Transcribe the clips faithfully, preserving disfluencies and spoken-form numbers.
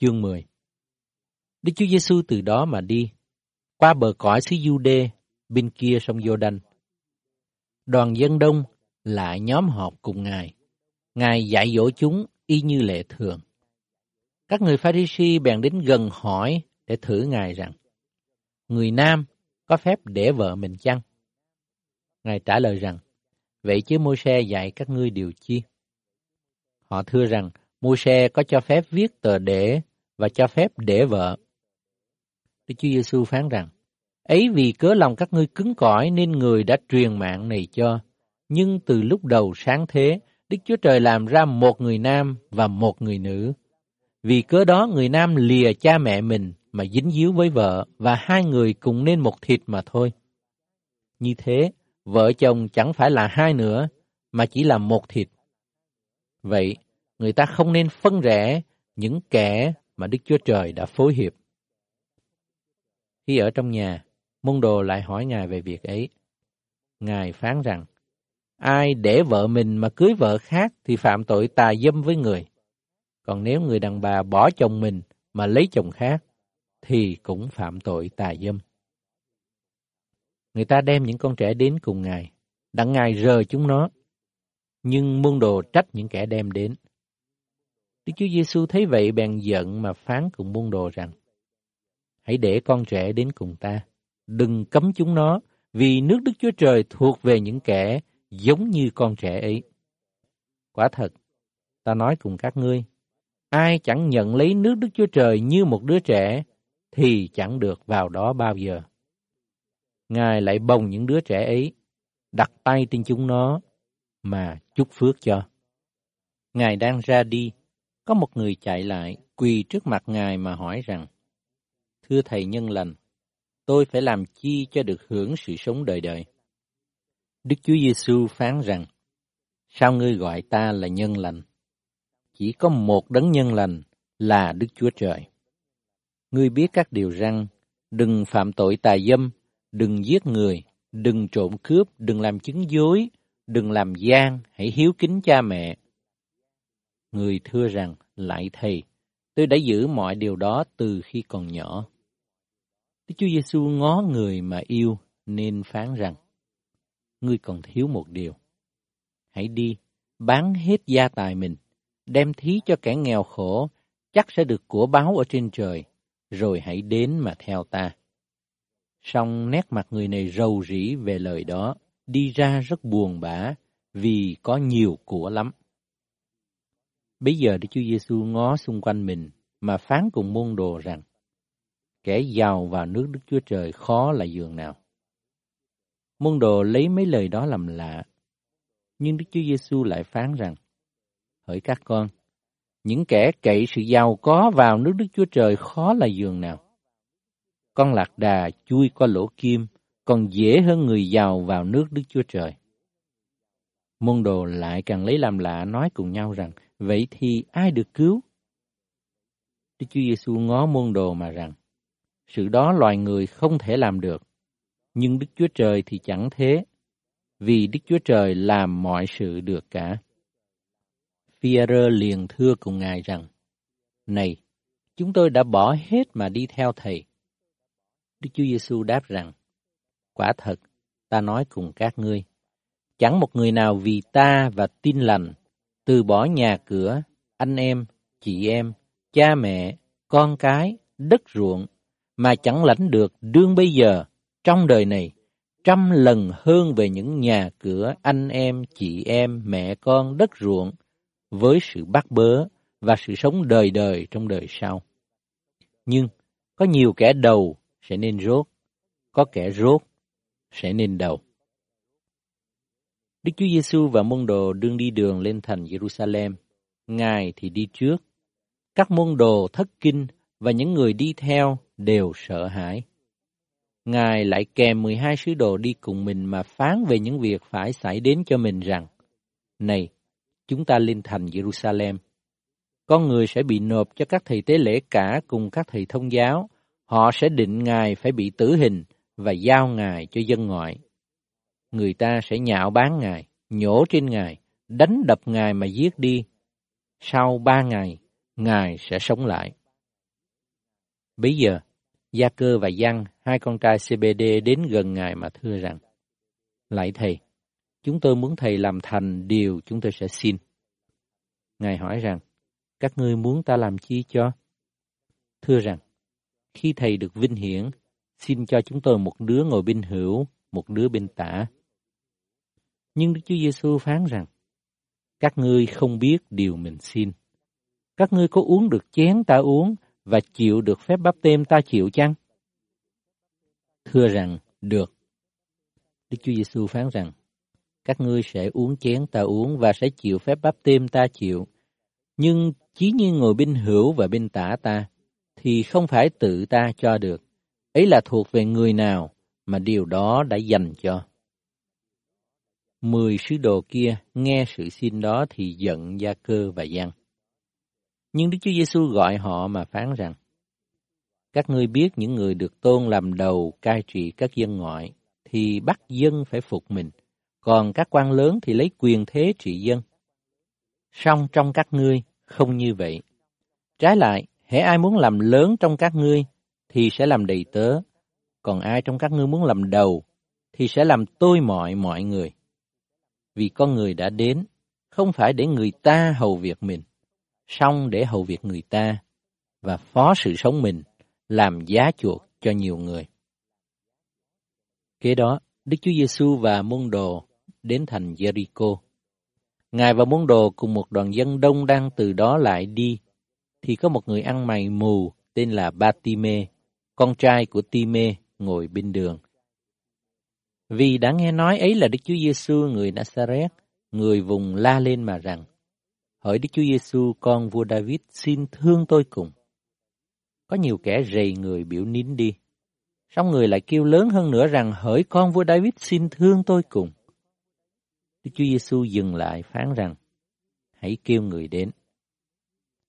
chương mười. Đức Chúa Giêsu từ đó mà đi, qua bờ cõi xứ Giu-đê, bên kia sông Giô-đanh. Đoàn dân đông lại nhóm họp cùng Ngài. Ngài dạy dỗ chúng y như lệ thường. Các người Pha-ri-si bèn đến gần hỏi để thử Ngài rằng, người nam có phép đẻ vợ mình chăng? Ngài trả lời rằng, vậy chứ Môsê dạy các ngươi điều chi? Họ thưa rằng, Môsê có cho phép viết tờ đẻ và cho phép đẻ vợ. Đức Chúa Giêsu phán rằng, ấy vì cớ lòng các ngươi cứng cỏi nên người đã truyền mạng này cho. Nhưng từ lúc đầu sáng thế, Đức Chúa Trời làm ra một người nam và một người nữ. Vì cớ đó người nam lìa cha mẹ mình mà dính díu với vợ, và hai người cùng nên một thịt mà thôi. Như thế, vợ chồng chẳng phải là hai nữa, mà chỉ là một thịt. Vậy, người ta không nên phân rẽ những kẻ mà Đức Chúa Trời đã phối hiệp. Khi ở trong nhà, môn đồ lại hỏi Ngài về việc ấy. Ngài phán rằng, ai để vợ mình mà cưới vợ khác thì phạm tội tà dâm với người. Còn nếu người đàn bà bỏ chồng mình mà lấy chồng khác, thì cũng phạm tội tà dâm. Người ta đem những con trẻ đến cùng Ngài, đặng Ngài rờ chúng nó. Nhưng môn đồ trách những kẻ đem đến. Đức Chúa Giêsu thấy vậy bèn giận mà phán cùng môn đồ rằng, hãy để con trẻ đến cùng ta, đừng cấm chúng nó, vì nước Đức Chúa Trời thuộc về những kẻ giống như con trẻ ấy. Quả thật, ta nói cùng các ngươi, ai chẳng nhận lấy nước Đức Chúa Trời như một đứa trẻ, thì chẳng được vào đó bao giờ. Ngài lại bồng những đứa trẻ ấy, đặt tay trên chúng nó, mà chúc phước cho. Ngài đang ra đi, có một người chạy lại, quỳ trước mặt Ngài mà hỏi rằng, thưa Thầy nhân lành, tôi phải làm chi cho được hưởng sự sống đời đời? Đức Chúa Giêsu phán rằng, sao ngươi gọi ta là nhân lành? Chỉ có một đấng nhân lành là Đức Chúa Trời. Ngươi biết các điều răn, đừng phạm tội tà dâm, đừng giết người, đừng trộm cướp, đừng làm chứng dối, đừng làm gian, hãy hiếu kính cha mẹ. Người thưa rằng, lạy Thầy, tôi đã giữ mọi điều đó từ khi còn nhỏ. Đức Chúa Giêsu ngó người mà yêu nên phán rằng, ngươi còn thiếu một điều. Hãy đi, bán hết gia tài mình, đem thí cho kẻ nghèo khổ, chắc sẽ được của báo ở trên trời, rồi hãy đến mà theo ta. Song nét mặt người này rầu rĩ về lời đó, đi ra rất buồn bã, vì có nhiều của lắm. Bây giờ Đức Chúa Giêsu ngó xung quanh mình mà phán cùng môn đồ rằng, kẻ giàu vào nước Đức Chúa Trời khó là dường nào. Môn đồ lấy mấy lời đó làm lạ, nhưng Đức Chúa Giêsu lại phán rằng, hỡi các con, những kẻ cậy sự giàu có vào nước Đức Chúa Trời khó là dường nào. Con lạc đà chui qua lỗ kim còn dễ hơn người giàu vào nước Đức Chúa Trời. Môn đồ lại càng lấy làm lạ, nói cùng nhau rằng, vậy thì ai được cứu? Đức Chúa Giêsu ngó môn đồ mà rằng, sự đó loài người không thể làm được, nhưng Đức Chúa Trời thì chẳng thế, vì Đức Chúa Trời làm mọi sự được cả. Phi-e-rơ liền thưa cùng Ngài rằng, này, chúng tôi đã bỏ hết mà đi theo Thầy. Đức Chúa Giêsu đáp rằng, quả thật, ta nói cùng các ngươi, chẳng một người nào vì ta và tin lành từ bỏ nhà cửa, anh em, chị em, cha mẹ, con cái, đất ruộng, mà chẳng lãnh được đương bây giờ, trong đời này, trăm lần hơn về những nhà cửa, anh em, chị em, mẹ con, đất ruộng, với sự bắt bớ và sự sống đời đời trong đời sau. Nhưng, có nhiều kẻ đầu sẽ nên rốt, có kẻ rốt sẽ nên đầu. Đức Chúa Giêsu và môn đồ đương đi đường lên thành Giêrusalem, Ngài thì đi trước. Các môn đồ thất kinh và những người đi theo đều sợ hãi. Ngài lại kèm mười hai sứ đồ đi cùng mình mà phán về những việc phải xảy đến cho mình rằng, này, chúng ta lên thành Giêrusalem. Con người sẽ bị nộp cho các thầy tế lễ cả cùng các thầy thông giáo. Họ sẽ định Ngài phải bị tử hình và giao Ngài cho dân ngoại. Người ta sẽ nhạo báng Ngài, nhổ trên Ngài, đánh đập Ngài mà giết đi. Sau ba ngày, Ngài sẽ sống lại. Bấy giờ, Gia Cơ và Giăng, hai con trai xê bê đê đến gần Ngài mà thưa rằng, Lạy Thầy, chúng tôi muốn Thầy làm thành điều chúng tôi sẽ xin. Ngài hỏi rằng, các ngươi muốn ta làm chi cho? Thưa rằng, khi Thầy được vinh hiển, xin cho chúng tôi một đứa ngồi bên hữu, một đứa bên tả. Nhưng Đức Chúa Giêsu phán rằng, các ngươi không biết điều mình xin. Các ngươi có uống được chén ta uống và chịu được phép báp têm ta chịu chăng? Thưa rằng, được. Đức Chúa Giêsu phán rằng, các ngươi sẽ uống chén ta uống và sẽ chịu phép báp têm ta chịu. Nhưng chí như ngồi bên hữu và bên tả ta, thì không phải tự ta cho được. Ấy là thuộc về người nào mà điều đó đã dành cho. Mười sứ đồ kia nghe sự xin đó thì giận Gia Cơ và Giăng. Nhưng Đức Chúa Giêsu gọi họ mà phán rằng, các ngươi biết những người được tôn làm đầu cai trị các dân ngoại, thì bắt dân phải phục mình, còn các quan lớn thì lấy quyền thế trị dân. Song trong các ngươi không như vậy. Trái lại, hễ ai muốn làm lớn trong các ngươi, thì sẽ làm đầy tớ, còn ai trong các ngươi muốn làm đầu, thì sẽ làm tôi mọi mọi người. Vì con người đã đến, không phải để người ta hầu việc mình, song để hầu việc người ta, và phó sự sống mình, làm giá chuộc cho nhiều người. Kế đó, Đức Chúa Giêsu và môn đồ đến thành Jericho. Ngài và môn đồ cùng một đoàn dân đông đang từ đó lại đi, thì có một người ăn mày mù tên là Ba-ti-mê, con trai của Ti-mê, ngồi bên đường. Vì đã nghe nói ấy là Đức Chúa Giêsu người Nazareth, người vùng la lên mà rằng, hỡi Đức Chúa Giêsu con vua David, xin thương tôi cùng. Có nhiều kẻ rầy người biểu nín đi, song người lại kêu lớn hơn nữa rằng, hỡi con vua David, xin thương tôi cùng. Đức Chúa Giêsu dừng lại phán rằng, hãy kêu người đến.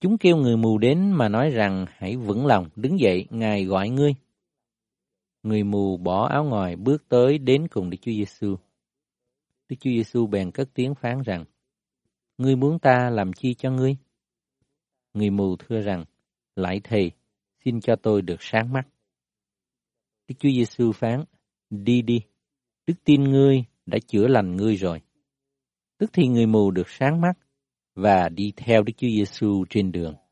Chúng kêu người mù đến mà nói rằng, hãy vững lòng, đứng dậy, Ngài gọi ngươi. Người mù bỏ áo ngoài bước tới đến cùng Đức Chúa Giêsu. Đức Chúa Giêsu bèn cất tiếng phán rằng, ngươi muốn ta làm chi cho ngươi? Người mù thưa rằng, lạy Thầy, xin cho tôi được sáng mắt. Đức Chúa Giêsu phán, đi đi, đức tin ngươi đã chữa lành ngươi rồi. Tức thì người mù được sáng mắt và đi theo Đức Chúa Giêsu trên đường.